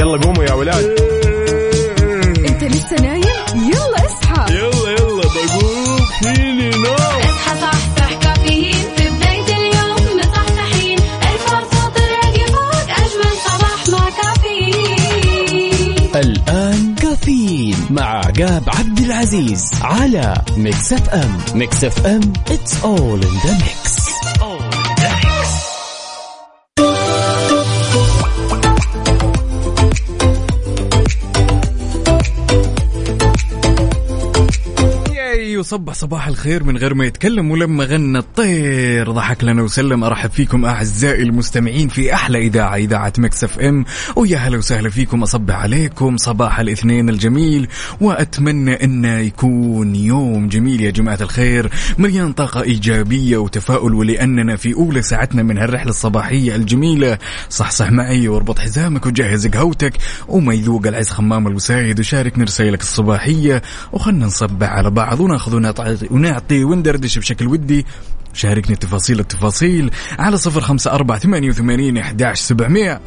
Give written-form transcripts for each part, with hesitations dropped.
يلا قوموا يا ولاد. انت لسه نايم؟ يلا اصحى. يلا يلا بقوم فيني نوم. اصحى صحصح كافيين في بداية اليوم مصحصحين، الفرصة تراقي فوق أجمل صباح مع كافيين. الآن كافيين مع عقاب عبد العزيز على ميكس اف ام. ميكس اف ام it's all in the mix. صبح صباح الخير من غير ما يتكلم، ولما غنى الطير ضحك لنا وسلم. أرحب فيكم أعزائي المستمعين في أحلى إذاعة، إذاعة ميكس اف ام، ويا هلا وسهلا فيكم. أصبح عليكم صباح الاثنين الجميل، وأتمنى أنه يكون يوم جميل يا جماعة الخير، مليان طاقة إيجابية وتفاؤل، ولأننا في أولى ساعتنا من هالرحلة الصباحية الجميلة. صحصح معي واربط حزامك وجهز قهوتك وما يذوق العز خمام الوسايد، وشاركني رسائلك الصباحية وخلنا نصبح على بعض وناخذ ونعطي وندردش بشكل ودي. شاركني التفاصيل على 0548811700.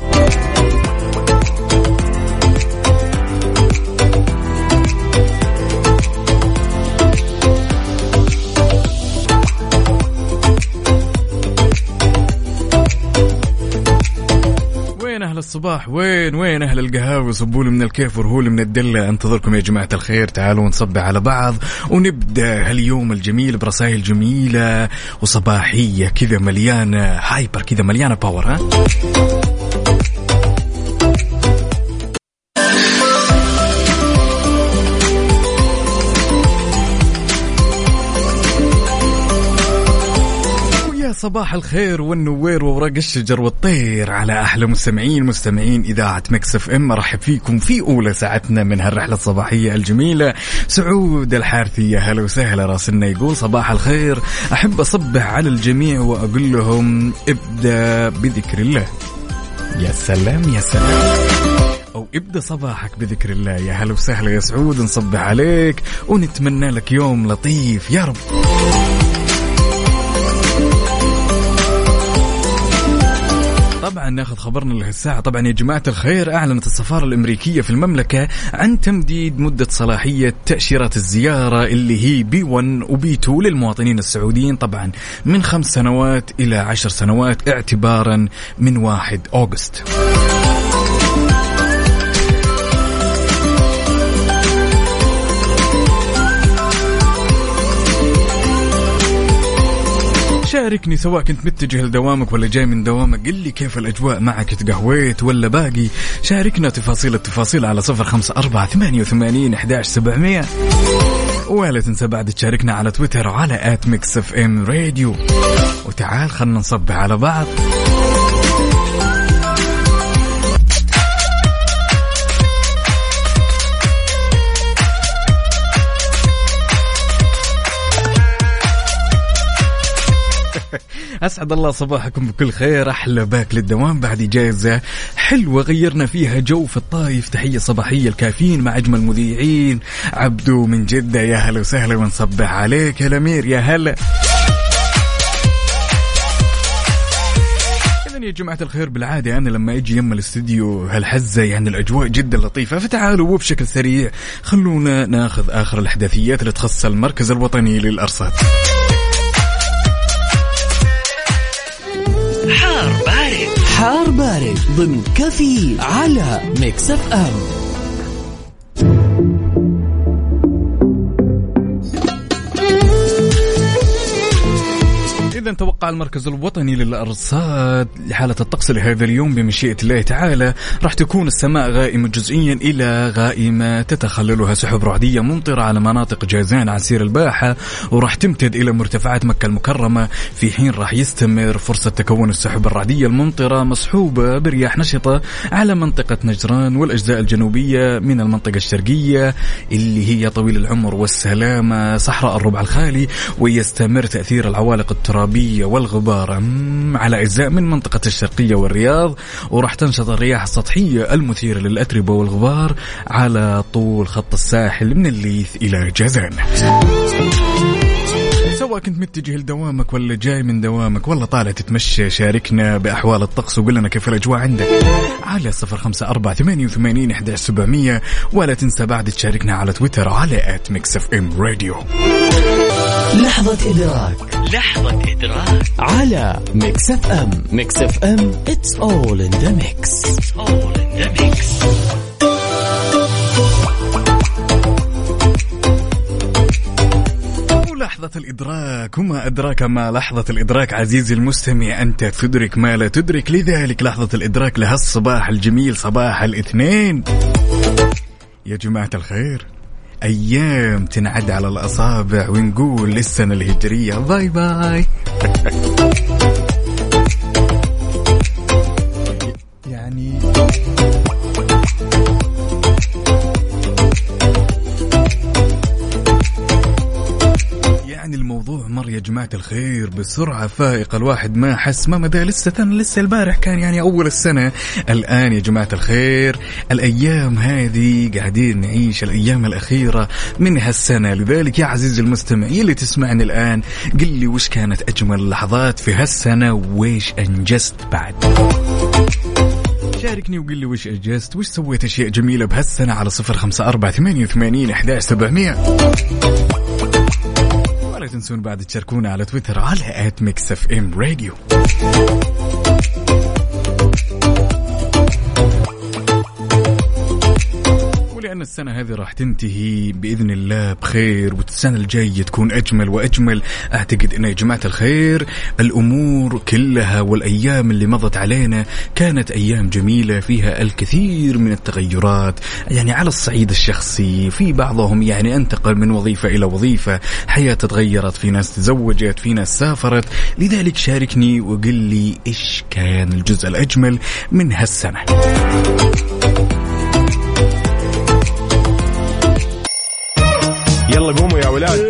أهل الصباح وين أهل القهاوي، صبولي من الكيف ورهولي من الدلة. انتظركم يا جماعة الخير، تعالوا نصبح على بعض ونبدأ هاليوم الجميل برسائل جميلة وصباحية كذا مليانة هايبر، كذا مليانة باور. ها صباح الخير والنوير وورق الشجر والطير على أحلى مستمعين إذاعة ميكس اف ام. رحب فيكم في أولى ساعتنا من هالرحلة الصباحية الجميلة. سعود الحارثي هلا وسهلا راسلنا، يقول صباح الخير، أحب أصبح على الجميع وأقول لهم ابدأ بذكر الله. يا سلام يا سلام، أو ابدأ صباحك بذكر الله. يا هلا وسهلا يا سعود، نصبح عليك ونتمنى لك يوم لطيف يا رب. طبعا ناخذ خبرنا لهالساعة. طبعا يا جماعة الخير، أعلنت السفارة الأمريكية في المملكة عن تمديد مدة صلاحية تأشيرة الزيارة اللي هي B1 وB2 للمواطنين السعوديين، طبعا من 5 سنوات إلى 10 سنوات اعتبارا من 1 أغسطس. شاركني سواء كنت متجه لدوامك ولا جاي من دوامك، قل لي كيف الأجواء معك، تقهويت ولا باقي؟ شاركنا التفاصيل على 0548811700، ولا تنسى بعد تشاركنا على تويتر على @mixfmradio. وتعال خلنا نصبح على بعض. أسعد الله صباحكم بكل خير، أحلى باك للدوام بعد جائزة حلوة غيرنا فيها جو في الطايف. تحية صباحية الكافيين مع أجمل مذيعين، عبدو من جدة يا هلا وسهلا ونصبح عليك. يا أمير يا هلا. يا جماعة الخير، بالعادة أنا لما أجي يم الاستديو هالحزة يعني الأجواء جدا لطيفة، فتعالوا وبشكل سريع خلونا ناخذ آخر الأحداثيات اللي تخص المركز الوطني للأرصاد. حار بارد ضمن كفي على ميكس اف ام. إذن توقع المركز الوطني للأرصاد حالة الطقس لهذا اليوم بمشيئة الله تعالى. راح تكون السماء غائمة جزئيا إلى غائمة، تتخللها سحب رعدية ممطرة على مناطق جازان، عسير الباحة، وراح تمتد إلى مرتفعات مكة المكرمة، في حين راح يستمر فرصة تكون السحب الرعدية الممطرة مصحوبة برياح نشطة على منطقة نجران والأجزاء الجنوبية من المنطقة الشرقية اللي هي طويل العمر والسلامة، صحراء الربع الخالي، ويستمر تأثير العوالق الترابية والغبار على أجزاء من منطقة الشرقية والرياض، وراح تنشط الرياح السطحية المثيرة للأتربة والغبار على طول خط الساحل من الليث إلى جازان. سواء كنت متجه لدوامك ولا جاي من دوامك والله طالع تتمشى، شاركنا بأحوال الطقس وقول لنا كيف الأجواء عندك على 0548811700، ولا تنسى بعد تشاركنا على تويتر على @mixfmradio. لحظة إدراك، لحظة إدراك على ميكس اف ام. ميكس اف ام it's all in the mix. It's all in the mix. لحظة الإدراك، وما أدراك ما لحظة الإدراك عزيزي المستمع، أنت تدرك ما لا تدرك، لذلك لحظة الإدراك لهالصباح الجميل صباح الاثنين. يا جماعة الخير، أيام تنعد على الأصابع ونقول للسنة الهجرية باي باي. يعني الموضوع مر يا جماعة الخير بسرعة فائقة، الواحد ما حس ما مدى لسه البارح كان يعني أول السنة. الآن يا جماعة الخير الأيام هذه قاعدين نعيش الأيام الأخيرة من هالسنة، لذلك يا عزيزي المستمع اللي تسمعني الآن قل لي وش كانت أجمل لحظات في هالسنة وش أنجزت بعد. شاركني وقل لي وش أنجزت، وش سويت أشياء جميلة بهالسنة على 0548811700. لا تنسون بعد تشاركونا على تويتر على @mixfmradio. ولأن السنة هذه راح تنتهي بإذن الله بخير، والسنة الجاية تكون أجمل وأجمل. أعتقد أن يا جماعة الخير الأمور كلها والأيام اللي مضت علينا كانت أيام جميلة فيها الكثير من التغيرات، يعني على الصعيد الشخصي في بعضهم يعني انتقل من وظيفة إلى وظيفة، حياة تغيرت، في ناس تزوجت، في ناس سافرت. لذلك شاركني وقل لي إيش كان الجزء الأجمل من هالسنة. يلا قوموا يا ولاد.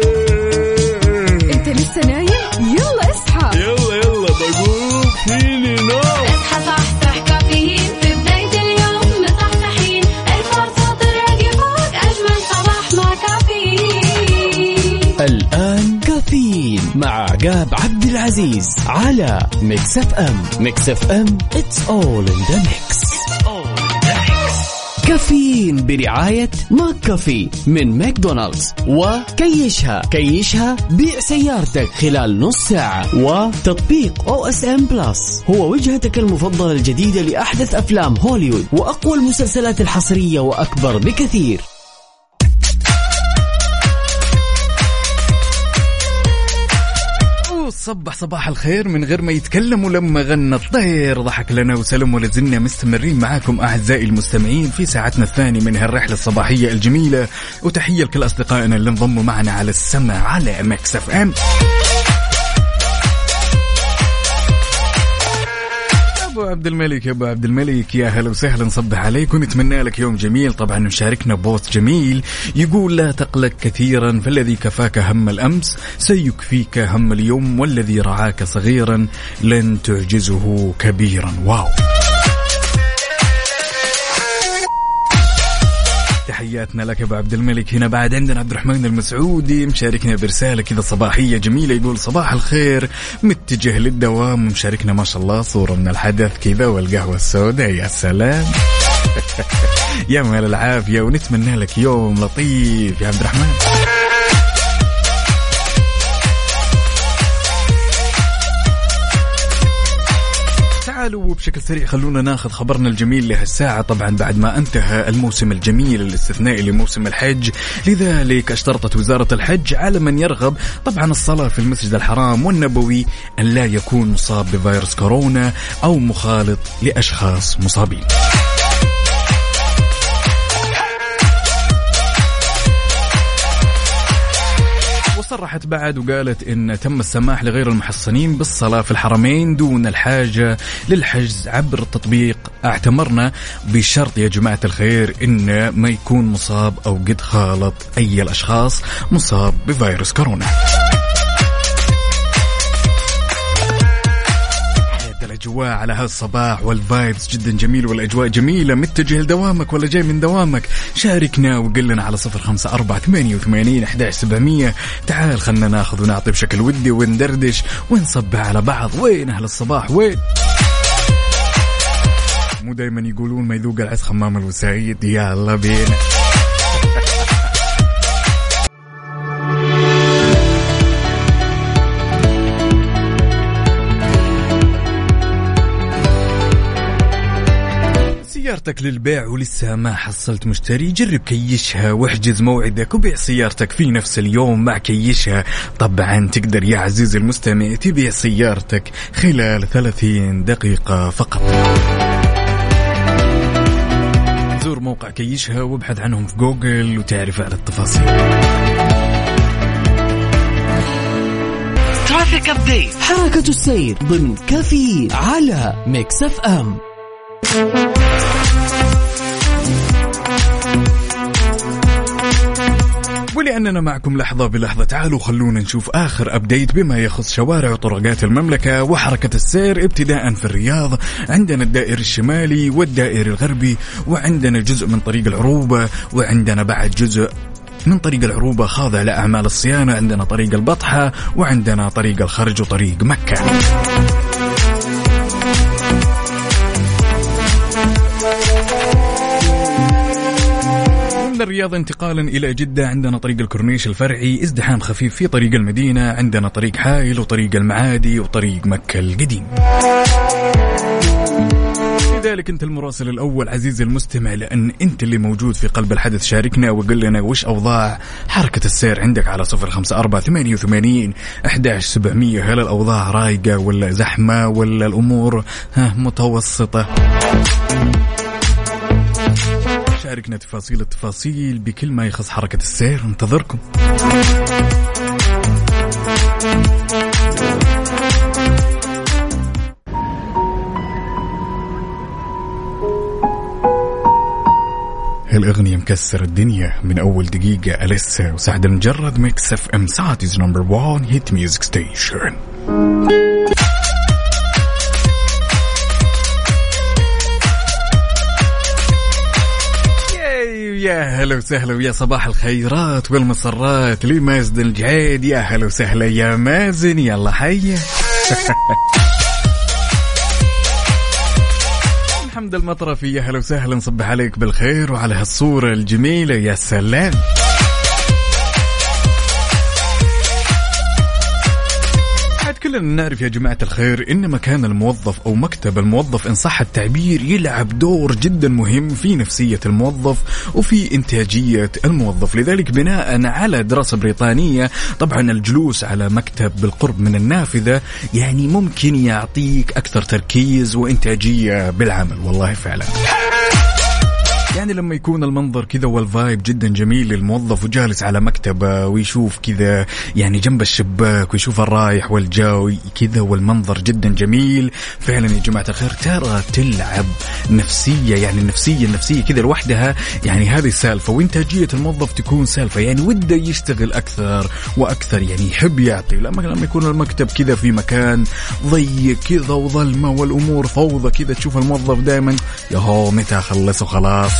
انت لسه نايم؟ يلا اصحى، يلا بقوم فيني نوم. اصحى صحصح كافيين في بداية اليوم، مصحصحين الفرصة تراقي فوق أجمل صباح مع كافيين. الآن كافيين مع عقاب عبد العزيز على ميكس اف ام. ميكس اف ام it's all in the mix. كافيين برعاية ماك كافي من ماكدونالدز، وكيشها كيشها بيع سيارتك خلال نص ساعة، وتطبيق OSM+، هو وجهتك المفضلة الجديدة لأحدث أفلام هوليوود وأقوى المسلسلات الحصرية وأكبر بكثير. صبح صباح الخير من غير ما يتكلم، ولما غنى الطير ضحك لنا وسلم، ولازلنا مستمرين معاكم أعزائي المستمعين في ساعتنا الثانية من هالرحلة الصباحية الجميلة، وتحية لكل أصدقائنا اللي انضموا معنا على السمع على ميكس اف ام. أبو عبد الملك يا هلا وسهلا، نصبح عليك ونتمنى لك يوم جميل. طبعا مشاركنا بوست جميل يقول: لا تقلق كثيرا فالذي كفاك هم الأمس سيكفيك هم اليوم، والذي رعاك صغيرا لن تعجزه كبيرا. واو، تحياتنا لك أبو عبد الملك. هنا بعد عندنا عبد الرحمن المسعودي مشاركنا برسالة كذا صباحية جميلة، يقول: صباح الخير، متجه للدوام، ومشاركنا ما شاء الله صورة من الحدث كذا والقهوة السوداء. يا سلام. يا مال العافية، ونتمنى لك يوم لطيف يا عبد الرحمن. وبشكل سريع خلونا ناخذ خبرنا الجميل لهالساعة. طبعا بعد ما انتهى الموسم الجميل الاستثنائي لموسم الحج، لذلك اشترطت وزارة الحج على من يرغب طبعا الصلاة في المسجد الحرام والنبوي أن لا يكون مصاب بفيروس كورونا أو مخالط لأشخاص مصابين. صرحت بعد وقالت إن تم السماح لغير المحصنين بالصلاة في الحرمين دون الحاجة للحجز عبر تطبيق اعتمرنا، بشرط يا جماعة الخير إنه ما يكون مصاب أو قد خالط أي الأشخاص مصاب بفيروس كورونا. الأجواء على هالصباح والفايبس جدا جميل والأجواء جميلة. متجه لدوامك ولا جاي من دوامك؟ شاركنا وقلنا على 0548811700. تعال خلنا ناخذ ونعطي بشكل ودي وندردش ونصبع على بعض. وين أهل الصباح؟ وين؟ مو دايما يقولون ما يذوق العز خمام الوسايد. يلا بينا. سيارتك للبيع ولسه ما حصلت مشتري؟ جرب كيشها واحجز موعدك وبيع سيارتك في نفس اليوم مع كيشها. طبعا تقدر يا عزيزي المستمع تبيع سيارتك خلال 30 دقيقة فقط. زور موقع كيشها وابحث عنهم في جوجل وتعرف على التفاصيل. ترافيك أبديت، حركة السير ضمن كافي على ميكس اف ام. ولأننا معكم لحظة بلحظة، تعالوا خلونا نشوف آخر أبديت بما يخص شوارع وطرقات المملكة وحركة السير. ابتداء في الرياض عندنا الدائر الشمالي والدائر الغربي، وعندنا جزء من طريق العروبة، وعندنا بعد جزء من طريق العروبة خاضع لأعمال الصيانة، عندنا طريق البطحة، وعندنا طريق الخرج وطريق مكة. من الرياض انتقالا إلى جدة عندنا طريق الكورنيش الفرعي، ازدحام خفيف في طريق المدينة، عندنا طريق حائل وطريق المعادي وطريق مكة القديم. لذلك أنت المراسل الأول عزيزي المستمع، لأن أنت اللي موجود في قلب الحدث. شاركنا وقل لنا وش أوضاع حركة السير عندك على 0548811700. هل الأوضاع رايقة ولا زحمة ولا الأمور متوسطة؟ شاركنا تفاصيل التفاصيل بكل ما يخص حركة السير، انتظركم. الأغنية مكسر الدنيا من أول دقيقة، أليسا وسعد المجرد. ميكس اف ام، ساعتيز نمبر 1 هيت ميوزك ستيشن. يا هلا وسهلا ويا صباح الخيرات والمسرات لمازن الجعيد. يا هلا وسهلا يا مازن، يلا حيا. الحمد المطرفي، يا هلا وسهلا، نصبح عليك بالخير وعلى هالصورة الجميلة. يا سلام، كلنا نعرف يا جماعة الخير إن مكان الموظف أو مكتب الموظف إن صح التعبير يلعب دور جدا مهم في نفسية الموظف وفي إنتاجية الموظف. لذلك بناء على دراسة بريطانية، طبعا الجلوس على مكتب بالقرب من النافذة يعني ممكن يعطيك أكثر تركيز وإنتاجية بالعمل. والله فعلا، يعني لما يكون المنظر كذا والفايب جدا جميل للموظف وجالس على مكتبه ويشوف كذا يعني جنب الشباك ويشوف الرايح والجاي كذا، والمنظر جدا جميل فعلا يا جماعة الخير. ترى تلعب نفسية، يعني النفسية كذا لوحدها، يعني هذه سالفة، وإنتاجية الموظف تكون سالفة، يعني وده يشتغل أكثر وأكثر، يعني يحب يعطي. لما يكون المكتب كذا في مكان ضيق كذا وظلمة والأمور فوضى كذا، تشوف الموظف دائما يهو متى أخلص وخلاص.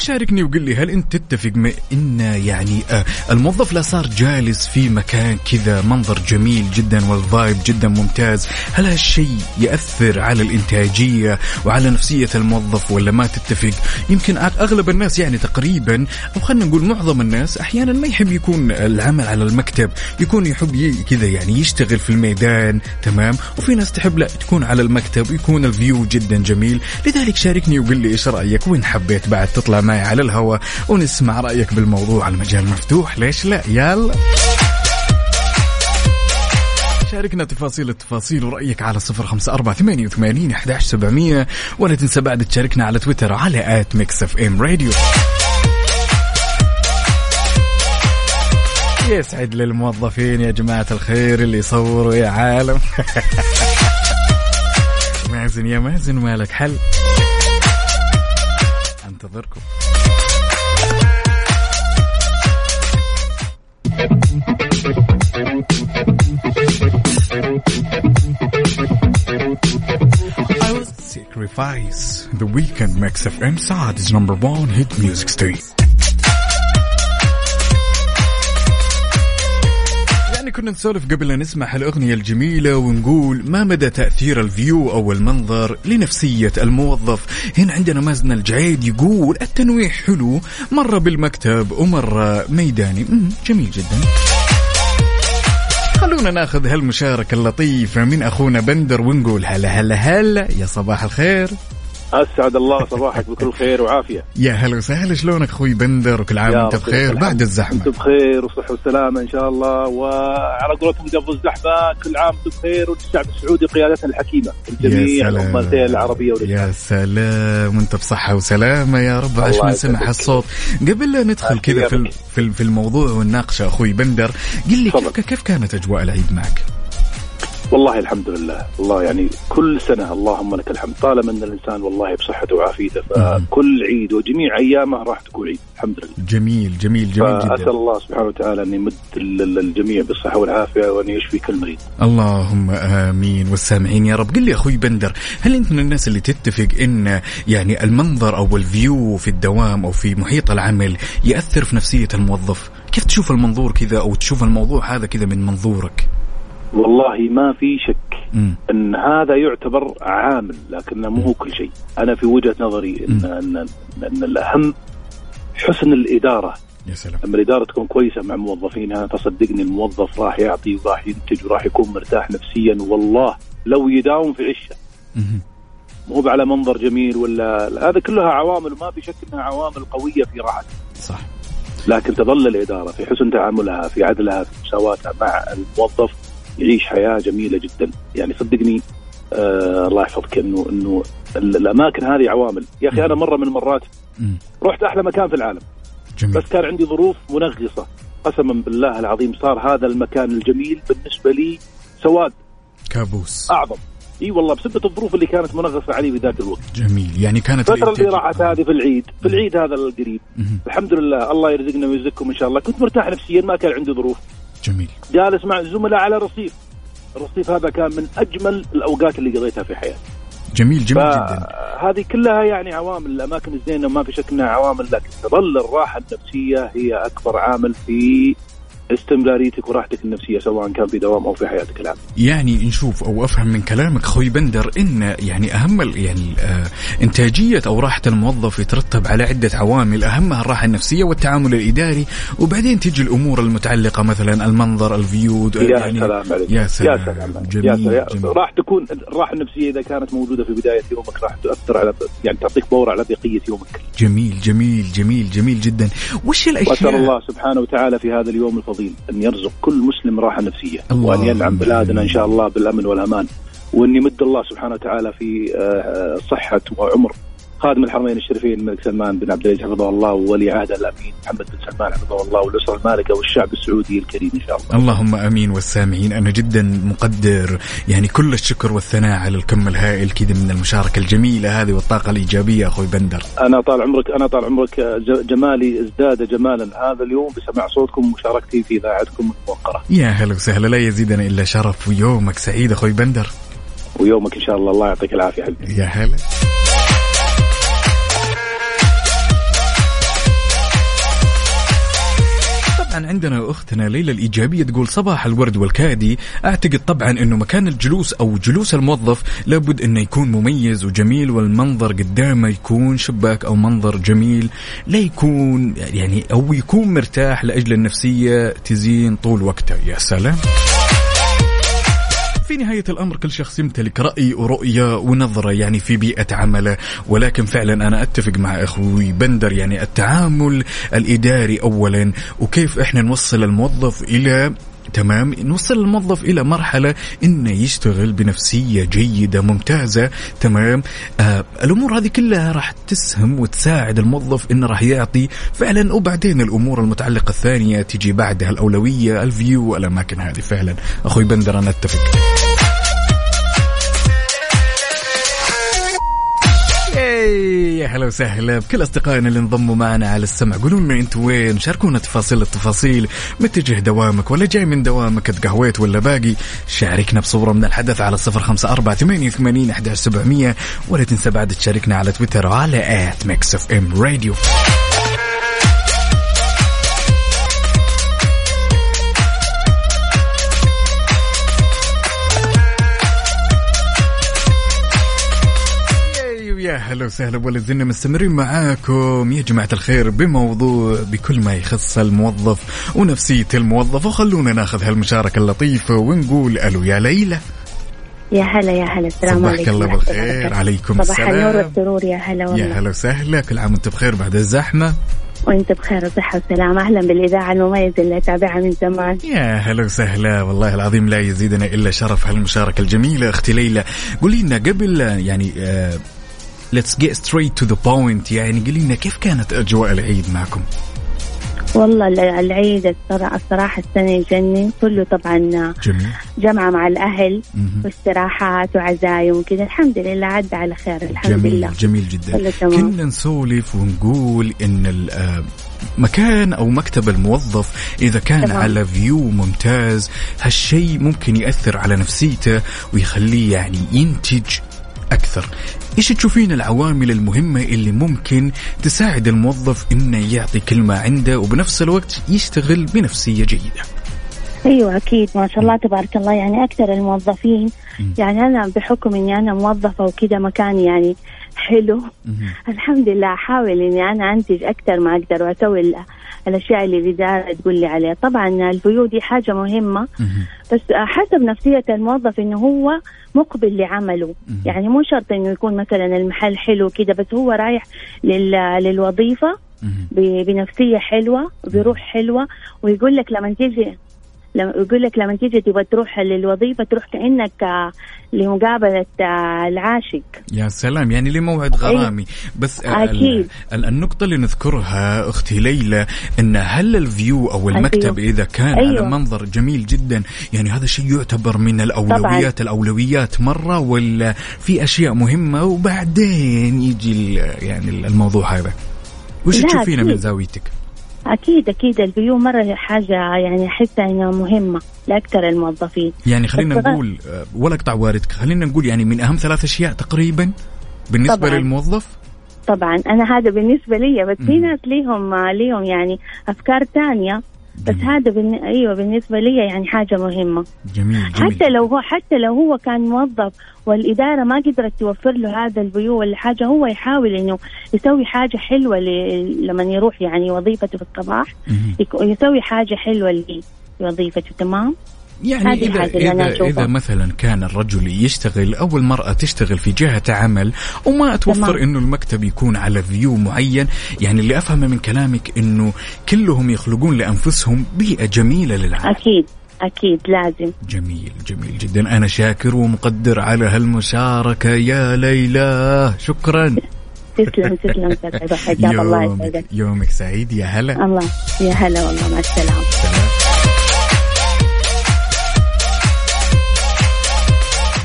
شاركني وقل لي هل انت تتفق مع ان يعني الموظف لا صار جالس في مكان كذا منظر جميل جدا والفايب جدا ممتاز، هل هالشيء يأثر على الانتاجية وعلى نفسية الموظف ولا ما تتفق؟ يمكن اغلب الناس يعني تقريبا، او خلينا نقول معظم الناس احيانا ما يحب يكون العمل على المكتب، يكون يحب كذا يعني يشتغل في الميدان، تمام. وفي ناس تحب لا تكون على المكتب ويكون الفيو جدا جميل. لذلك شاركني وقل لي ايش رأيك، وين حبيت بعد تطلع معي على الهواء ونسمع رأيك بالموضوع. المجال مفتوح، ليش لا؟ يلا شاركنا تفاصيل التفاصيل ورأيك على 0548811700. ولا تنسى بعد تشاركنا على تويتر على @mixfmradio. يسعد للموظفين يا جماعة الخير اللي يصوروا يا عالم. مازن يا مازن، مالك حل، انتظركم. Vice. The Weekend Mix FM Saudi's number one hit music station. كنا نسولف قبل أن نسمع الأغنية الجميلة ونقول ما مدى تأثير الفيو أو المنظر لنفسية الموظف. هنا عندنا مازن الجعيد يقول التنويع حلو، مرة بالمكتب ومرة ميداني. جميل جدا. خلونا ناخذ هالمشاركة اللطيفة من أخونا بندر ونقول هلا هلا هلا يا صباح الخير. أسعد الله صباحك بكل خير وعافية. يا هلا وسهلا، شلونك أخوي بندر؟ وكل عام وأنت بخير بعد الزحمة. أنت بخير وصحة وسلامة إن شاء الله، وعلى قولتهم قبل الزحمة كل عام بخير والشعب السعودي قيادتنا الحكيمة الجميع والأمتين العربية والإسلام. يا سلام وأنت بصحة وسلامة يا رب، عاش من سمع الصوت. قبل لا ندخل كذا في الموضوع والناقشة أخوي بندر، قل لي كيف كانت أجواء العيد معك؟ والله الحمد لله، والله يعني كل سنة اللهم لك الحمد، طالما أن الإنسان والله بصحته وعافيته فكل عيد وجميع أيامه راح تكون عيد الحمد لله. جميل جميل جميل جدا. أسأل الله سبحانه وتعالى أن يمد الجميع بالصحة والعافية وأن يشفي كل مريض، اللهم آمين، والسامعين يا رب. قل لي أخوي بندر، هل أنت من الناس اللي تتفق أن يعني المنظر أو الفيو في الدوام أو في محيط العمل يأثر في نفسية الموظف؟ كيف تشوف المنظور كذا أو تشوف الموضوع هذا كذا من منظورك؟ والله ما في شك أن هذا يعتبر عامل، لكنه مو كل شيء. أنا في وجهة نظري أن الأهم حسن الإدارة. يا سلام. أما الإدارة تكون كويسة مع موظفينها فصدقني الموظف راح يعطي وراح ينتج وراح يكون مرتاح نفسيا، والله لو يداوم في عشة مو على منظر جميل ولا هذا، كلها عوامل وما في شك أنها عوامل قوية في راحته. صح، لكن تظل الإدارة في حسن تعاملها في عدلها في مساواتها مع الموظف يعيش حياة جميلة جدا. يعني صدقني الله يحفظك انه الاماكن هذه عوامل. يا اخي انا مره من المرات رحت احلى مكان في العالم. جميل. بس كان عندي ظروف منغصة، قسما بالله العظيم صار هذا المكان الجميل بالنسبة لي سواد كابوس اعظم. اي والله بسبب الظروف اللي كانت منغصة علي بذات الوقت. جميل. يعني كانت فترة اللي راحت هذه في العيد هذا القريب الحمد لله الله يرزقنا ويرزقكم ان شاء الله، كنت مرتاح نفسيا ما كان عندي ظروف. جميل. جالس مع الزملاء على رصيف، الرصيف هذا كان من أجمل الأوقات اللي قضيتها في حياتي. جميل جميل جدا. هذه كلها يعني عوامل، الأماكن الزينة ما في شك أنها عوامل، لكن تظل الراحة النفسية هي أكبر عامل في استمراريتك وراحتك النفسية سواء كان في دوام أو في حياتك العامة. يعني نشوف أو أفهم من كلامك أخوي بندر إن يعني أهم يعني إنتاجية أو راحة الموظف يترتب على عدة عوامل، أهمها الراحة النفسية والتعامل الإداري، وبعدين تجي الأمور المتعلقة مثلا المنظر الفيود. يعني سلام عليك. يا سلام عليك. جميل. جميل. راح تكون الراحة النفسية إذا كانت موجودة في بداية يومك راح تؤثر على يعني تعطيك بورة على بقية يومك. جميل جميل جميل جميل جدا. وش الأشياء؟ وأسأل الله سبحانه وتعالى في هذا اليوم الفضيل أن يرزق كل مسلم راحة نفسية، وأن ينعم بلادنا إن شاء الله بالأمن والأمان، وأن يمد الله سبحانه وتعالى في صحة وعمر خادم الحرمين الشريفين الملك سلمان بن عبد العزيز حفظه الله، وولي عهده الأمين محمد بن سلمان حفظه الله، والأسرة المالكة والشعب السعودي الكريم إن شاء الله. اللهم آمين. والسامعين أنا جدا مقدر يعني كل الشكر والثناء على الكم الهائل كده من المشاركة الجميلة هذه والطاقة الإيجابية أخوي بندر. أنا طال عمرك جمالي ازداد جمالا هذا اليوم بسمع صوتكم ومشاركتي في إذاعتكم الموقرة. يا هلا وسهلا، لا يزيدنا إلا شرف، ويومك سعيد أخوي بندر. ويومك إن شاء الله، الله يعطيك العافية حبيبي. يا هلا. عندنا أختنا ليلى الإيجابية تقول صباح الورد والكادي. أعتقد طبعا أنه مكان الجلوس أو جلوس الموظف لابد أنه يكون مميز وجميل، والمنظر قدامه يكون شباك أو منظر جميل، لا يكون يعني أو يكون مرتاح لأجل النفسية تزين طول وقته. يا سلام. في نهاية الأمر كل شخص يمتلك رأي ورؤية ونظرة يعني في بيئة عمله، ولكن فعلا أنا أتفق مع أخوي بندر، يعني التعامل الإداري أولا، وكيف إحنا نوصل الموظف إلى تمام، نوصل الموظف إلى مرحلة إنه يشتغل بنفسية جيدة ممتازة. تمام. الأمور هذه كلها راح تسهم وتساعد الموظف إنه راح يعطي فعلا، وبعدين الأمور المتعلقة الثانية تجي بعدها الأولوية الفيو والأماكن هذه. فعلا أخوي بندر أنا أتفق. هاي يا هلا وسهلا بكل أصدقائنا اللي انضموا معنا على السمع. قولوا لنا أنتوا وين، شاركونا تفاصيل التفاصيل، متجه دوامك ولا جاي من دوامك، تقهويت ولا باقي، شاركنا بصورة من الحدث على 0548811700، ولا تنسى بعد تشاركنا على تويتر على @mixfmradio. يا هلا وسهلا، ولا زلنا مستمرين معاكم يا جماعة الخير بموضوع بكل ما يخص الموظف ونفسية الموظف، وخلونا ناخذ هالمشاركة اللطيفة ونقول ألو يا ليلى. يا هلا يا هلا، السلام عليكم. صباح الله بالخير. عليكم السلام، صباح النور والسرور. يا هلا والله، يا هلا وسهلا، كل عام وانت بخير بعد الزحمة. وانت بخير وصحة وسلامة. أهلا بالإذاعة المميزة اللي أتابعها من زمان. يا هلا وسهلا، والله العظيم لا يزيدنا إلا شرف هالمشاركة الجميلة. أختي ليلى قولي لنا قبل يعني Let's get straight to the point، يعني قلينا كيف كانت أجواء العيد معكم؟ والله العيد الصراحة السنة يجنن، كله طبعا جمعة مع الأهل واستراحات وعزايم وكذا، الحمد لله عدى على خير الحمد لله. جميل جدا. كنا نسولف ونقول إن مكان أو مكتب الموظف إذا كان على فيو ممتاز، هالشي ممكن يأثر على نفسيته ويخليه يعني ينتج أكثر. إيش تشوفين العوامل المهمة اللي ممكن تساعد الموظف إنه يعطي كل ما عنده وبنفس الوقت يشتغل بنفسية جيدة؟ أيوة أكيد، ما شاء الله تبارك الله، يعني أكثر الموظفين يعني أنا بحكم إني أنا موظفة وكذا مكاني يعني حلو الحمد لله، أحاول إني أنا أنتج أكثر ما أقدر وأسوي الأشياء اللي الإدارة تقول لي عليها. طبعا الفيو دي حاجة مهمة، بس حسب نفسية الموظف إنه هو مقبل لعمله، يعني مو شرط إنه يكون مثلا المحل حلو كده، بس هو رايح للوظيفة بنفسية حلوة بروح حلوة، ويقول لك لما تيجي تبغى تروح للوظيفة تروح كأنك لمقابلة العاشق. يا سلام، يعني لموعد غرامي. بس أكيد. النقطة اللي نذكرها أختي ليلى إن هل الفيو أو المكتب إذا كان على منظر جميل جدا، يعني هذا شيء يعتبر من الأولويات طبعاً. الأولويات مرة، ولا في أشياء مهمة وبعدين يجي يعني الموضوع هذا؟ وش تشوفينه من زاويتك؟ أكيد أكيد الفيو مرة حاجة يعني حتى إنها مهمة لأكثر الموظفين. يعني خلينا نقول ولا قطع واردك، خلينا نقول يعني من أهم ثلاث أشياء تقريبا بالنسبة طبعاً. للموظف طبعا أنا هذا بالنسبة لي، بس في ناس ليهم يعني أفكار تانية، بس هذا بالنسبة لي يعني حاجة مهمة. جميل. حتى لو هو كان موظف والإدارة ما قدرت توفر له هذا الفيو ولا حاجة، هو يحاول إنه يسوي حاجة حلوة لما يروح يعني وظيفته في الصباح يسوي حاجة حلوة لوظيفته. تمام. يعني إذا مثلا كان الرجل يشتغل أو المرأة تشتغل في جهة عمل وما أتوفر إنه المكتب يكون على فيو معين، يعني اللي أفهمه من كلامك إنه كلهم يخلقون لأنفسهم بيئة جميلة للعمل. أكيد أكيد لازم. جميل جميل جدا، أنا شاكر ومقدر على هالمشاركة يا ليلى، شكرا. تسلم سعيد، الله يسعدك، يومك سعيد. يا هلا الله، يا هلا والله، مع السلامة.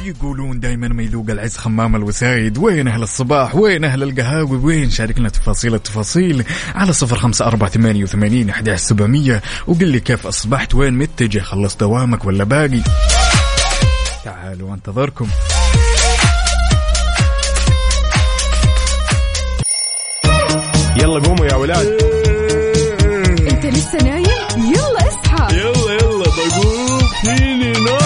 يقولون دايما ميلوق العز خمام الوسايد. وين أهل الصباح، وين أهل القهاوي، وين؟ شاركنا التفاصيل على 0548811700، وقل لي كيف أصبحت، وين متجه، خلص دوامك ولا باقي؟ تعالوا انتظركم. يلا قوموا يا ولاد. انت لسه نايم؟ يلا اصحى، يلا بقوم فيني نوم.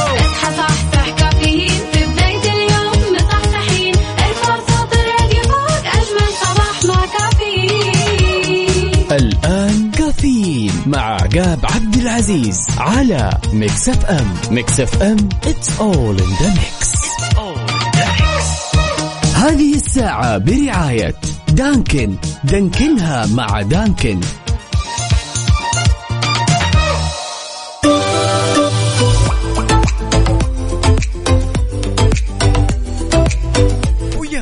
مع عقاب عبد العزيز على ميكس اف ام. ميكس اف ام it's all in the mix. هذه الساعة برعاية دانكن، دانكنها مع دانكن.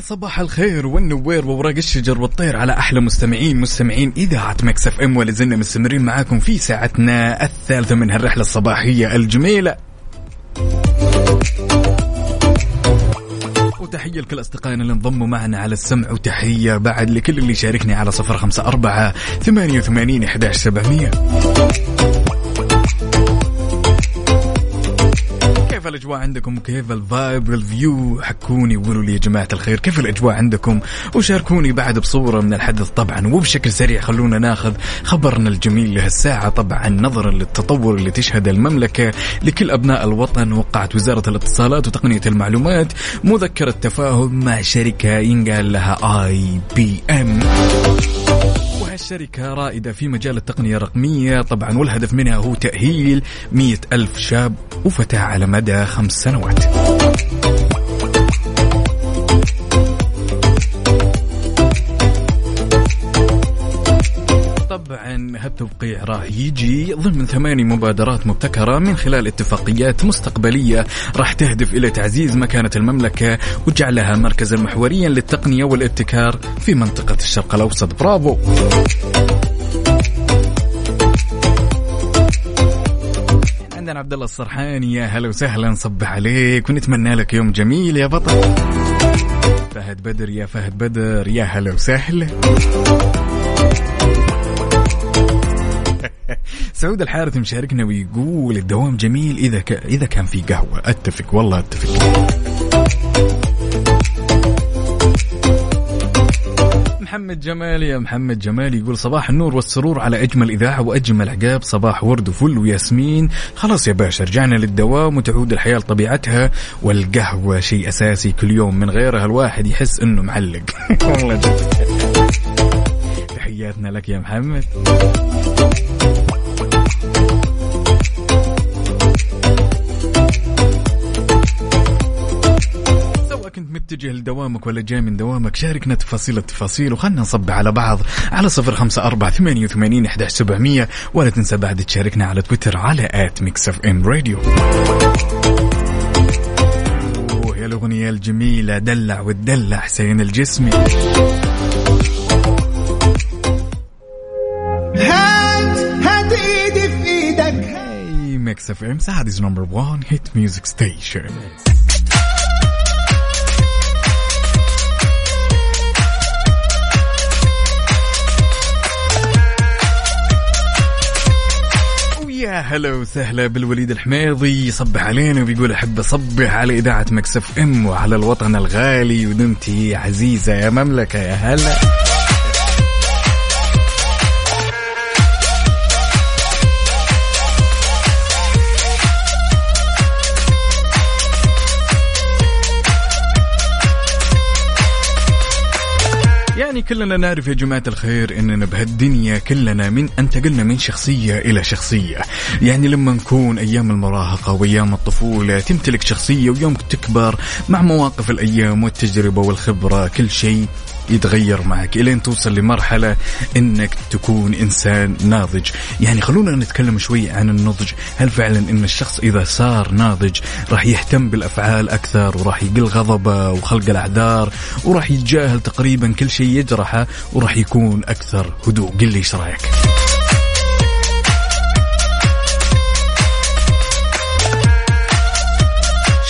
صباح الخير والنوير ووراق الشجر والطير على أحلى مستمعين إذاعة مكس اف ام، ولازلنا مستمرين معاكم في ساعتنا الثالثة من هالرحلة الصباحية الجميلة. تحية لكل أصدقائنا اللي انضموا معنا على السمع، وتحية بعد لكل اللي شاركني على 0548811700. كيف الأجواء عندكم؟ كيف الفايب والفيو؟ حكوني وقولوا لي يا جماعة الخير كيف الأجواء عندكم، وشاركوني بعد بصورة من الحدث طبعا، وبشكل سريع خلونا ناخذ خبرنا الجميل لهالساعة. طبعا نظرا للتطور اللي تشهد المملكة لكل أبناء الوطن، وقعت وزارة الاتصالات وتقنية المعلومات مذكرة تفاهم مع شركة ينقال لها IBM، الشركة رائدة في مجال التقنية الرقمية طبعا، والهدف منها هو تأهيل 100,000 شاب وفتاة على مدى 5 سنوات. طبعا هالتوقيع راح يجي ضمن 8 مبادرات مبتكرة من خلال اتفاقيات مستقبلية راح تهدف إلى تعزيز مكانة المملكة وجعلها مركزا محوريا للتقنية والابتكار في منطقة الشرق الأوسط. برافو. عندنا عبد الله السرحاني، يا هلا وسهلا، صبح عليك ونتمنى لك يوم جميل يا بطل. فهد بدر، يا فهد بدر، يا هلا وسهلا. سعود الحارث مشاركنا ويقول الدوام جميل إذا كان في قهوة. أتفق والله أتفق. محمد جمال، يا محمد جمال، يقول صباح النور والسرور على أجمل إذاعة وأجمل عقاب، صباح ورد وفل وياسمين. خلاص يا باشا رجعنا للدوام وتعود الحياة لطبيعتها، والقهوة شيء أساسي كل يوم، من غيرها الواحد يحس إنه معلق. والله تحياتنا لك يا محمد. كنت متجه لدوامك ولا جاي من دوامك، شاركنا تفاصيل التفاصيل وخلنا نصب على بعض على 0548811700، ولا تنسى بعد تشاركنا على تويتر على @mixfmradio. وهي الأغنية الجميلة دلع والدلع حسين الجسمي. هات ايدي في ايدك. Hey Mix FM Saudi's #1 hit music station. يا هلا وسهلا بالوليد الحميضي، صبح علينا وبيقول أحب أصبح على إذاعة مكسف أم وعلى الوطن الغالي، ودمتي عزيزة يا مملكة. يا هلا. كلنا نعرف يا جماعة الخير إننا بهالدنيا كلنا من انتقلنا من شخصية إلى شخصية، يعني لما نكون أيام المراهقة وأيام الطفولة تمتلك شخصية، ويوم تكبر مع مواقف الأيام والتجربة والخبرة كل شيء يتغير معك إلين توصل لمرحلة إنك تكون إنسان ناضج. يعني خلونا نتكلم شوي عن النضج، هل فعلا إن الشخص إذا صار ناضج راح يهتم بالأفعال أكثر، وراح يقل غضبه وخلق الأعذار، وراح يتجاهل تقريبا كل شيء يجرحه، وراح يكون أكثر هدوء؟ قل لي إيش رأيك؟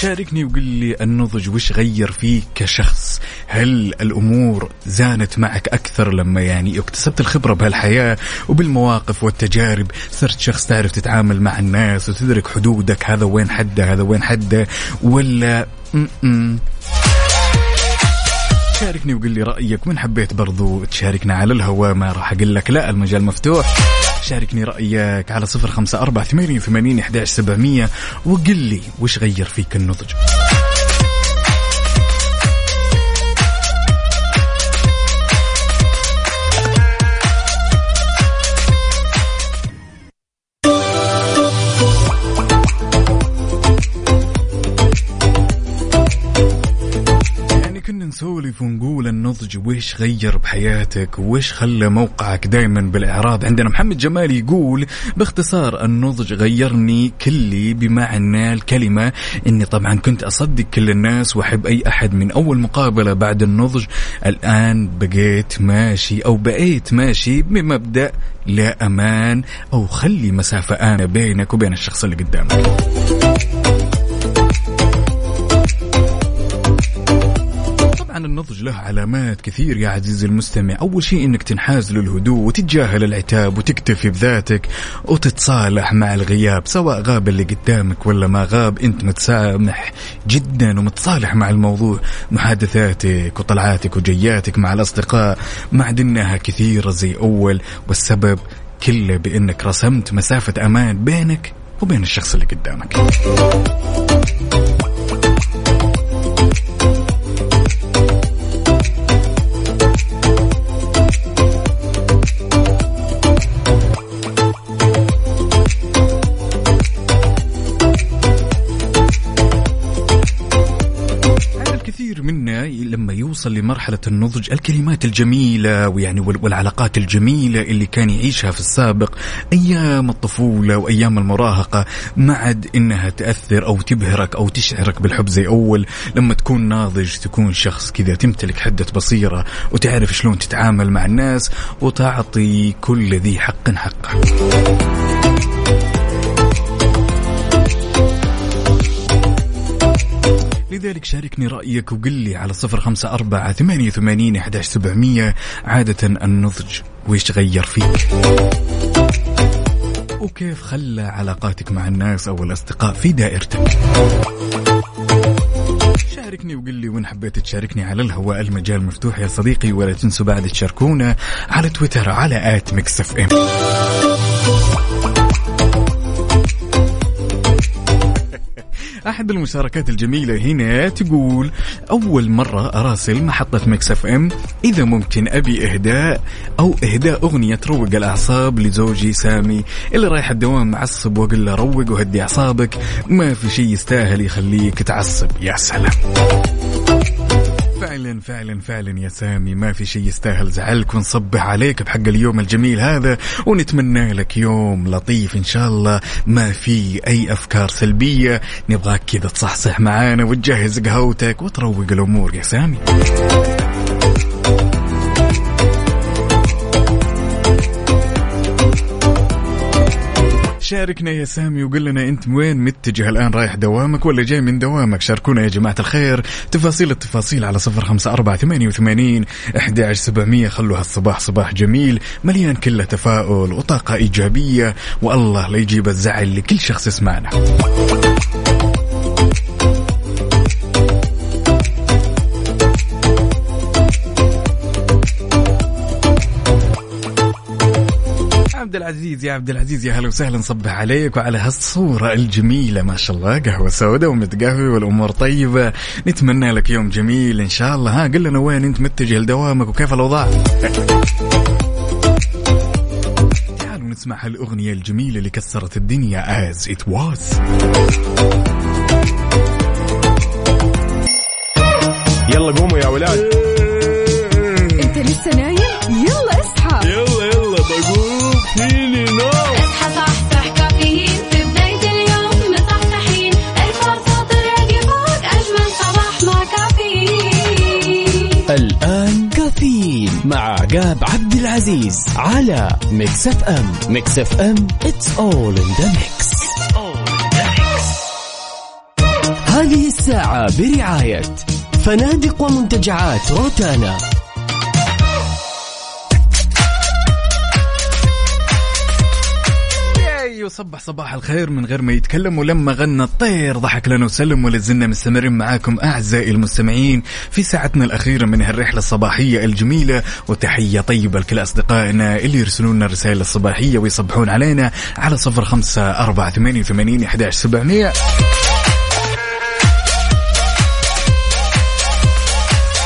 شاركني وقل لي النضج وش غير فيك كشخص، هل الأمور زانت معك أكثر لما يعني اكتسبت الخبرة بهالحياة وبالمواقف والتجارب، صرت شخص تعرف تتعامل مع الناس وتدرك حدودك، هذا وين حده هذا وين حده، ولا شاركني وقل لي رأيك. وإن حبيت برضو تشاركنا على الهواء ما راح أقول لك لا، المجال مفتوح. شاركني رأيك على 0548811700 وقل لي وش غير فيك النضج. نسولف ونقول النضج وش غير بحياتك وش خلى موقعك دايما بالإعراض. عندنا محمد جمال يقول باختصار النضج غيرني كلي بمعنى الكلمة، إني طبعا كنت أصدق كل الناس وأحب أي أحد من أول مقابلة. بعد النضج الآن بقيت ماشي بمبدأ لا أمان أو خلي مسافة آمنة بينك وبين الشخص اللي قدامك. له علامات كثير يا عزيزي المستمع. أول شيء إنك تنحاز للهدوء وتتجاهل العتاب وتكتفي بذاتك وتتصالح مع الغياب، سواء غاب اللي قدامك ولا ما غاب، أنت متسامح جدا ومتصالح مع الموضوع. محادثاتك وطلعاتك وجياتك مع الأصدقاء ما عدناها كثيرة زي أول، والسبب كله بأنك رسمت مسافة أمان بينك وبين الشخص اللي قدامك. لما يوصل لمرحلة النضج، الكلمات الجميلة ويعني والعلاقات الجميلة اللي كان يعيشها في السابق أيام الطفولة وأيام المراهقة ما عاد إنها تأثر أو تبهرك أو تشعرك بالحب زي أول. لما تكون ناضج تكون شخص كذا تمتلك حدة بصيرة وتعرف شلون تتعامل مع الناس وتعطي كل ذي حق حقه. لذلك شاركني رأيك وقل لي على 054-88-11700 عادة النضج ويش غير فيك وكيف خلى علاقاتك مع الناس أو الأصدقاء في دائرتك. شاركني وقل لي، وإن حبيت تشاركني على الهواء المجال مفتوح يا صديقي، ولا تنسوا بعد تشاركونا على تويتر على @mixfm. أحد المشاركات الجميلة هنا تقول: أول مرة أراسل محطة ميكس اف ام إذا ممكن أبي إهداء أو إهداء أغنية تروق الأعصاب لزوجي سامي اللي رايح الدوام معصب، وأقول له روق وهدي أعصابك، ما في شيء يستاهل يخليك تعصب. يا سلام، فعلا فعلا فعلا يا سامي، ما في شيء يستاهل زعلك، ونصبح عليك بحق اليوم الجميل هذا، ونتمنى لك يوم لطيف إن شاء الله، ما في أي أفكار سلبية، نبغاك كذا تصحصح معانا وتجهز قهوتك وتروق الأمور يا سامي. شاركنا يا سامي وقل لنا أنت وين متجه الآن، رايح دوامك ولا جاي من دوامك؟ شاركونا يا جماعة الخير، تفاصيل التفاصيل على 054-88-11700. خلوا هالصباح صباح جميل مليان كله تفاؤل وطاقة إيجابية، والله لا يجيب الزعل لكل شخص يسمعنا. عبدالعزيز، يا عبدالعزيز، يا هلا وسهلا، نصبح عليك وعلى هالصورة الجميلة ما شاء الله، قهوة سودة ومتقهوي والأمور طيبة، نتمنى لك يوم جميل إن شاء الله. ها قل لنا وين أنت متجه لدوامك وكيف الأوضاع. تعالوا نسمع هالأغنية الجميلة اللي كسرت الدنيا as it was. يلا قوموا يا ولاد. أنت لسه نايم؟ يلا اصحى، يلا يلا بقوم فيني نو. اصحى صحصح كافيين في بداية اليوم مصحصحين، الفرصة تراقي فوق أجمل صباح مع كافيين. الآن كافيين مع عقاب عبد العزيز على ميكس اف ام. ميكس اف ام it's all in the mix. هذه الساعة برعاية فنادق ومنتجعات روتانا. صبح صباح الخير من غير ما يتكلم، ولما غنى الطير ضحك لنا وسلم، ولازلنا مستمرين معاكم أعزائي المستمعين في ساعتنا الأخيرة من هالرحلة الصباحية الجميلة، وتحية طيبة لكل أصدقائنا اللي يرسلوننا الرسائل الصباحية ويصبحون علينا على 054-88-11700.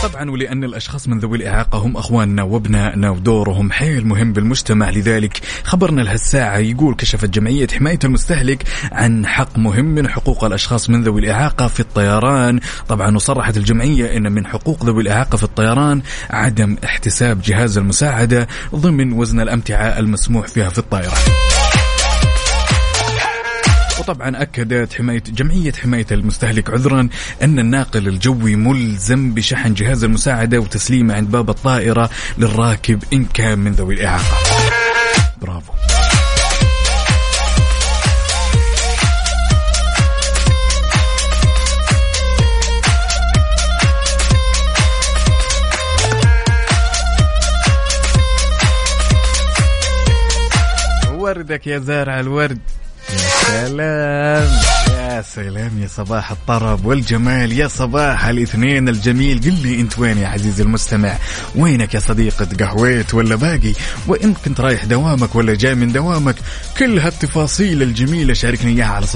طبعا ولأن الأشخاص من ذوي الإعاقة هم أخواننا وابنائنا ودورهم حيل مهم بالمجتمع، لذلك خبرنا لهالساعة يقول: كشفت جمعية حماية المستهلك عن حق مهم من حقوق الأشخاص من ذوي الإعاقة في الطيران. طبعا وصرحت الجمعية أن من حقوق ذوي الإعاقة في الطيران عدم احتساب جهاز المساعدة ضمن وزن الأمتعة المسموح فيها في الطائرة. وطبعا أكدت جمعية حماية المستهلك عذرا أن الناقل الجوي ملزم بشحن جهاز المساعدة وتسليمه عند باب الطائرة للراكب إن كان من ذوي الإعاقة. برافو. وردك يا زارع الورد. يا سلام يا سلام يا صباح الطرب والجمال، يا صباح الاثنين الجميل. قل لي انت وين يا عزيزي المستمع، وينك يا صديقي؟ قهويت ولا باقي؟ وان كنت رايح دوامك ولا جاي من دوامك؟ كل هالتفاصيل الجميله شاركني اياها على 0548811700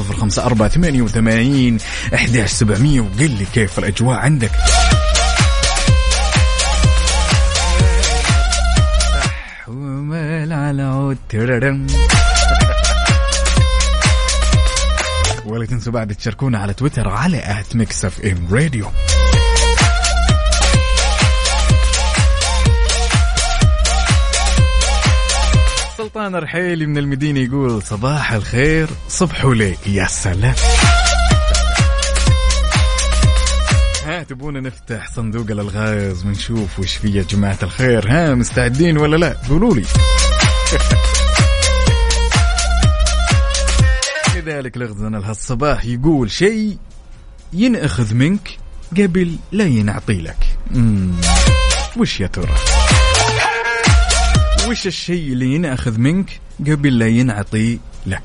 وقل لي كيف الاجواء عندك. ومال على عود تررم، ولا تنسوا بعد تشاركونا على تويتر على @mixfmradio. سلطان رحيلي من المدينة يقول صباح الخير، صبح ولي. يا سلام، ها تبونا نفتح صندوق الألغاز ونشوف وش فيه يا جماعة الخير؟ ها مستعدين ولا لا؟ قولولي. ذلك لغزنا لهالصباح يقول شيء ينأخذ منك قبل لا ينعطي لك. وش يا ترى؟ وش الشيء اللي ينأخذ منك قبل لا ينعطي لك؟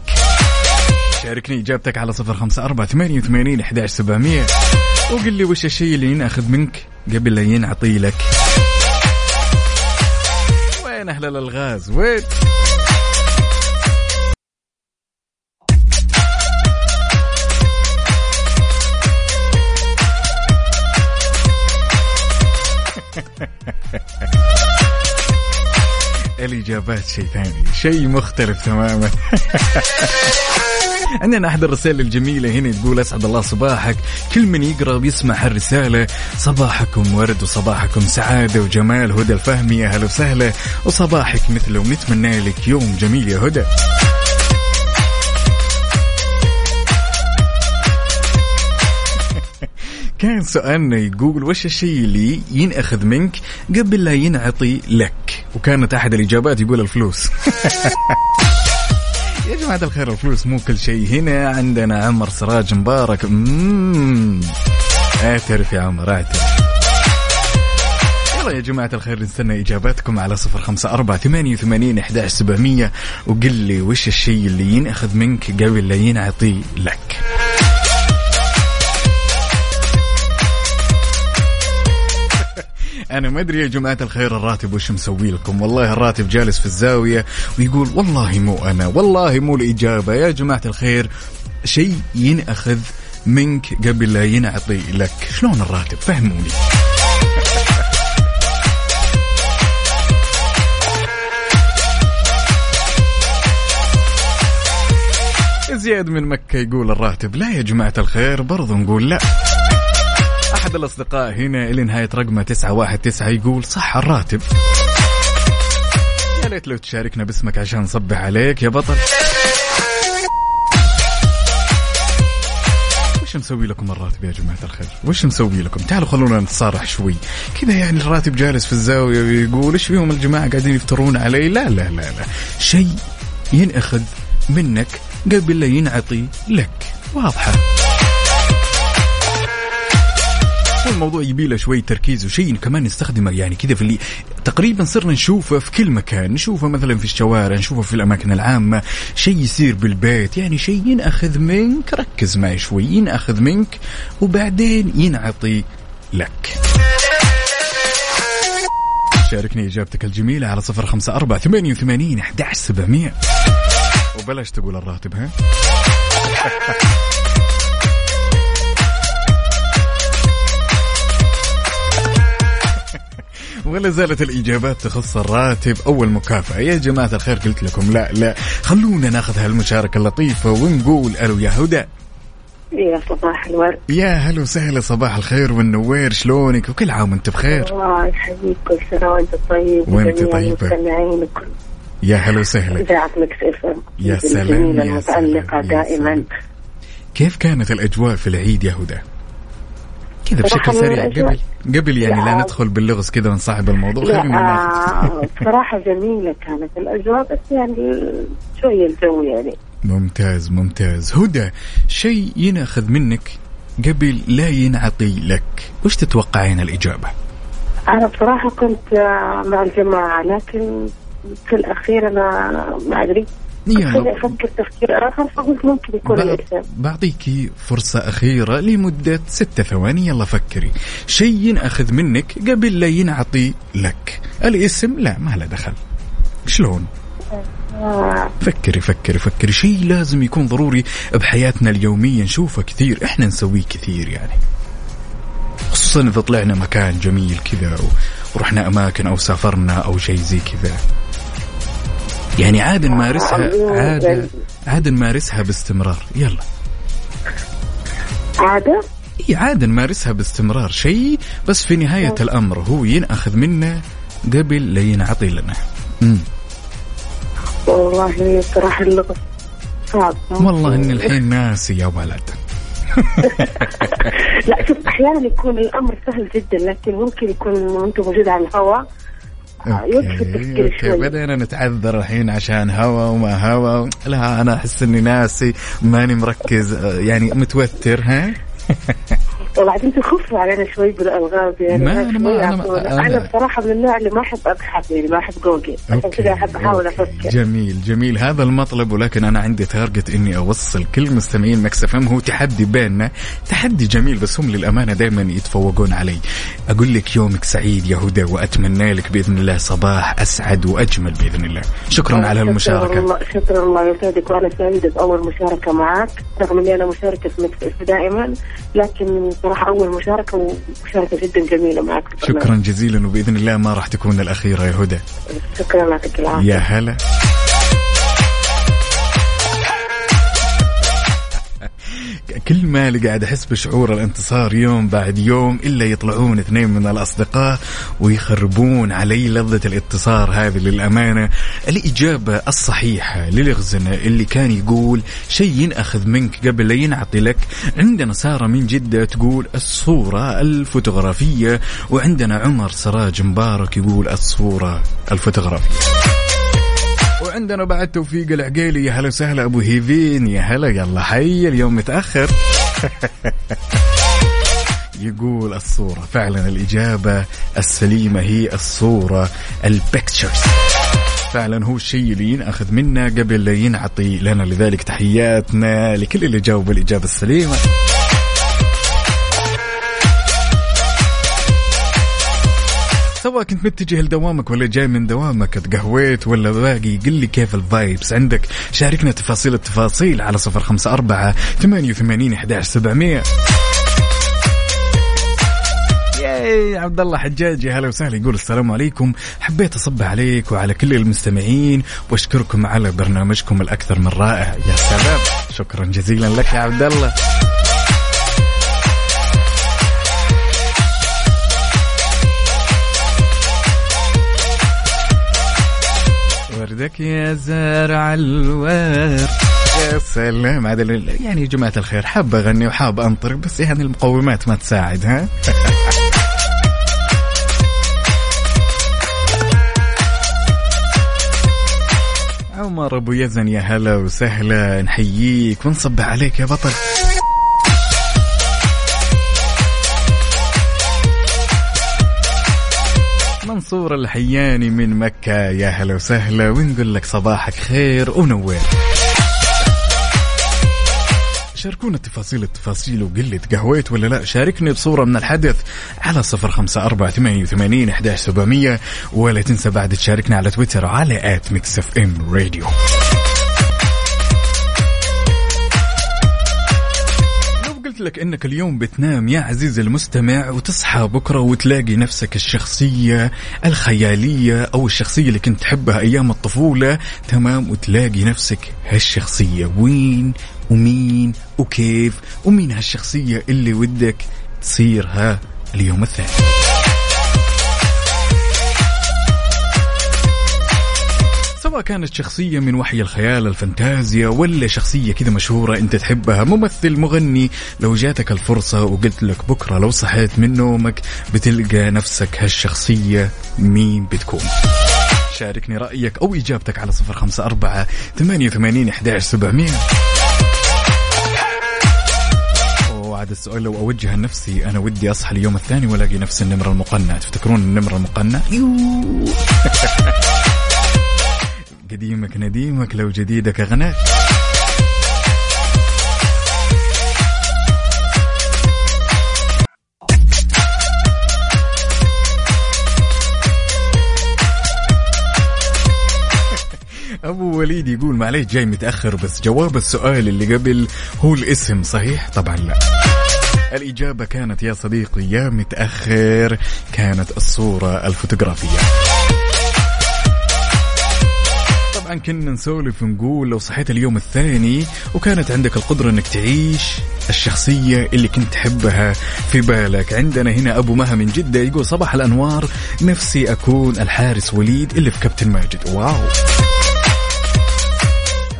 شاركني إجابتك على 0548811700 وقل لي وش الشيء اللي ينأخذ منك قبل لا ينعطي لك. وين أهل الألغاز؟ وين؟ الإجابات شيء ثاني، شيء مختلف تماما. عندنا أحد الرسائل الجميلة هنا تقول أسعد الله صباحك، كل من يقرأ بيسمع هالرسالة. صباحكم ورد وصباحكم سعادة وجمال. هدى الفهمي أهلا وسهلا، وصباحك مثله، ونتمنى لك يوم جميل يا هدى. كان سؤالنا يقول وش الشيء اللي ينأخذ منك قبل لا ينعطي لك، وكانت أحد الإجابات يقول الفلوس. يا جماعة الخير الفلوس مو كل شيء. هنا عندنا عمر سراج مبارك، اعترف يا عمر اعترف. يلا يا جماعة الخير نستنى إجاباتكم على 0548811700 وقل لي وش الشيء اللي ينأخذ منك قبل لا ينعطي لك. أنا ما أدري يا جماعة الخير الراتب وش مسوي لكم، والله الراتب جالس في الزاوية ويقول والله مو أنا، والله مو الإجابة. يا جماعة الخير شيء ينأخذ منك قبل لا ينعطي لك، شلون الراتب؟ فهموني. زياد من مكة يقول الراتب. لا يا جماعة الخير برضو نقول لا. أحد الأصدقاء هنا اللي نهاية رقمه 919 يقول صح الراتب. يا ليت لو تشاركنا باسمك عشان نصبح عليك يا بطل. وش مسوي لكم الراتب يا جماعة الخير؟ وش مسوي لكم؟ تعالوا خلونا نتصارح شوي كذا، يعني الراتب جالس في الزاوية ويقول إيش فيهم الجماعة قاعدين يفترون علي. لا لا لا لا، شيء ينأخذ منك قبل لا ينعطي لك، واضحة. الموضوع يبيله شوي تركيز وشيء كمان نستخدمه يعني كذا في اللي تقريبا صرنا نشوفه في كل مكان، نشوفه مثلا في الشوارع، نشوفه في الأماكن العامة، شيء يصير بالبيت، يعني شيء ينأخذ منك. ركز معي شوي، ينأخذ منك وبعدين ينعطي لك. شاركني إجابتك الجميلة على 0548811700 وبلاش تقول الراتب. ها ولا زالت الإجابات تخص الراتب أو المكافأة. يا جماعة الخير قلت لكم لا لا، خلونا ناخذ هالمشاركة اللطيفة ونقول ألو يا هدى. يا صباح الورد. يا هلا وسهلا، صباح الخير والنوير، شلونك؟ وكل عام وانت بخير. الله يحييك، كل سنة وانت طيب وانت طيبة. يا هلا وسهلا. يا سلام يا سلام دائما. كيف كانت الأجواء في العيد يا هدى؟ كذا بشكل سريع قبل يعني لا ندخل باللغز كذا ونصاحب الموضوع. صراحة جميلة كانت الأجواء، بس يعني شوية الجو يعني. ممتاز ممتاز. هدى شيء ينأخذ منك قبل لا ينعطي لك، وش تتوقعين الإجابة؟ أنا بصراحة كنت مع الجماعة، لكن في الأخير أنا ما أدري يعني أفكر تفكير آخر فقلت ممكن يكون الإرسال. بعطيكي فرصة أخيرة لمدة 6 ثواني. يلا فكري شيء أخذ منك قبل لا ينعطي لك. الاسم لا ما له دخل. شلون؟ فكري فكري فكري. شيء لازم يكون ضروري بحياتنا اليومية نشوفه كثير، إحنا نسويه كثير يعني، خصوصا إذا طلعنا مكان جميل كذا ورحنا أماكن أو سافرنا أو شيء زي كذا يعني. عاد نمارسها باستمرار. يلا عاد نمارسها باستمرار. شيء بس في نهاية الأمر هو ينأخذ منا قبل لا ينعطي لنا. والله صراحة اللغة صعب. والله إن الحين ناسي يا ولد. لا شوف، أحيانا يكون الأمر سهل جدا لكن ممكن يكون أنت موجود على الهواء. أوكي بدأنا نتعذر الحين عشان هوا وما هوا. لا أنا أحس إني ناسي، ماني مركز يعني، متوتر. ها وبعدين تخفوا علينا شوي بالألغاز يعني. أنا بصراحة من النوع اللي ما أحب أبحث يعني، ما أحب جوجل، عشان كذا أحب أحاول أفكر. جميل جميل هذا المطلب، ولكن أنا عندي تارجت إني أوصل كل مستمعين مكس اف ام. هو تحدي بيننا، تحدي جميل بس هم للأمانة دائما يتفوقون علي. أقول لك يومك سعيد يا هدى، وأتمنى لك بإذن الله صباح أسعد وأجمل بإذن الله. شكرا على المشاركة. شكرا الله يسعدك، وأنا سعيدة بأول مشاركة معك رغم إني أنا مشاركة دائما، لكن صراحة أول مشاركة جدا جميلة معك. شكرا جزيلا، وبإذن الله ما راح تكون الأخيرة يا هدى. شكرا لك. العافية. يا هلا. كل ما اللي قاعد أحس بشعور الانتصار يوم بعد يوم، إلا يطلعون 2 من الأصدقاء ويخربون علي لذة الاتصار هذه للأمانة. الإجابة الصحيحة للغزنة اللي كان يقول شيء أخذ منك قبل لا ينعطي لك. عندنا سارة من جدة تقول الصورة الفوتوغرافية، وعندنا عمر سراج مبارك يقول الصورة الفوتوغرافية، وعندنا بعد توفيق العقيلي. يا هلا وسهلا أبو هيفين. يا هلا، يلا حي اليوم متأخر. يقول الصورة. فعلا الإجابة السليمة هي الصورة البيكتشرز. فعلا هو الشيء اللي ينأخذ منا قبل لا ينعطي لنا. لذلك تحياتنا لكل اللي جاوب الإجابة السليمة. سواء كنت متجه لدوامك ولا جاي من دوامك، تقهويت ولا باقي، قل لي كيف الفايبس عندك. شاركنا تفاصيل التفاصيل على 054-88-11700. ياي عبد الله حجاجي هلا وسهلا، يقول السلام عليكم، حبيت أصب عليك وعلى كل المستمعين وأشكركم على برنامجكم الأكثر من رائع. يا سلام، شكرا جزيلا لك يا عبد الله. وردك يا زارع الورد. يا سلام، هذا يعني جماعة الخير، حاب أغني وحاب أنطر بس يعني المقومات ما تساعد. ها عمر أبو يزن يا هلا وسهلا، نحييك ونصب عليك يا بطل. منصور الحياني من مكة يا هلا وسهلا، ونقول لك صباحك خير ونور. شاركونا التفاصيل وقلت قهويت ولا لا. شاركني بصورة من الحدث على 054-88-11700، ولا تنسى بعد تشاركنا على تويتر على @mixfmradio. لك انك اليوم بتنام يا عزيز المستمع وتصحى بكرة وتلاقي نفسك الشخصية الخيالية او الشخصية اللي كنت تحبها ايام الطفولة، تمام، وتلاقي نفسك هالشخصية. وين ومين وكيف ومين هالشخصية اللي ودك تصيرها اليوم الثاني؟ سواء كانت شخصية من وحي الخيال الفانتازيا ولا شخصية كذا مشهورة انت تحبها، ممثل، مغني، لو جاتك الفرصة وقلت لك بكرة لو صحيت من نومك بتلقى نفسك هالشخصية، مين بتكون؟ شاركني رأيك أو إجابتك على 054-88-11700. وعد السؤال لو أوجه لنفسي أنا ودي أصحى اليوم الثاني ولاقي نفس النمرة المقنعة، تفتكرون النمرة المقنعة؟ قديمك نديمك لو جديدك أغناك. أبو وليد يقول معليش جاي متأخر بس جواب السؤال اللي قبل هو الاسم صحيح؟ طبعا لا. الإجابة كانت يا صديقي يا متأخر كانت الصورة الفوتوغرافية. طبعا كنا نسولف ونقول لو صحيت اليوم الثاني وكانت عندك القدرة أنك تعيش الشخصية اللي كنت تحبها في بالك. عندنا هنا أبو مها من جدة يقول صباح الأنوار، نفسي أكون الحارس وليد اللي في كابتن ماجد. واو.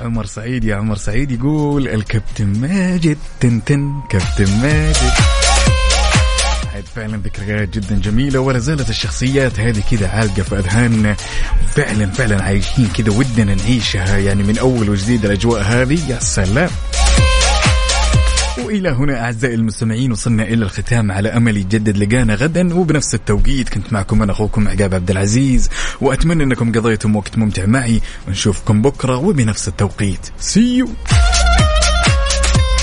عمر سعيد يا عمر سعيد يقول الكابتن ماجد تنتن كابتن ماجد. هاد فعلا ذكريات جدا جميلة ولا زالت الشخصيات هذه كده عالقة في أذهاننا، فعلا عايشين كده ودنا نعيشها يعني من أول وجديد الأجواء هذه. يا سلام. وإلى هنا أعزائي المستمعين وصلنا إلى الختام، على أمل يتجدد لقانا غدا وبنفس التوقيت. كنت معكم أنا أخوكم عقاب عبد العزيز، وأتمنى أنكم قضيتم وقت ممتع معي، ونشوفكم بكرة وبنفس التوقيت. See you.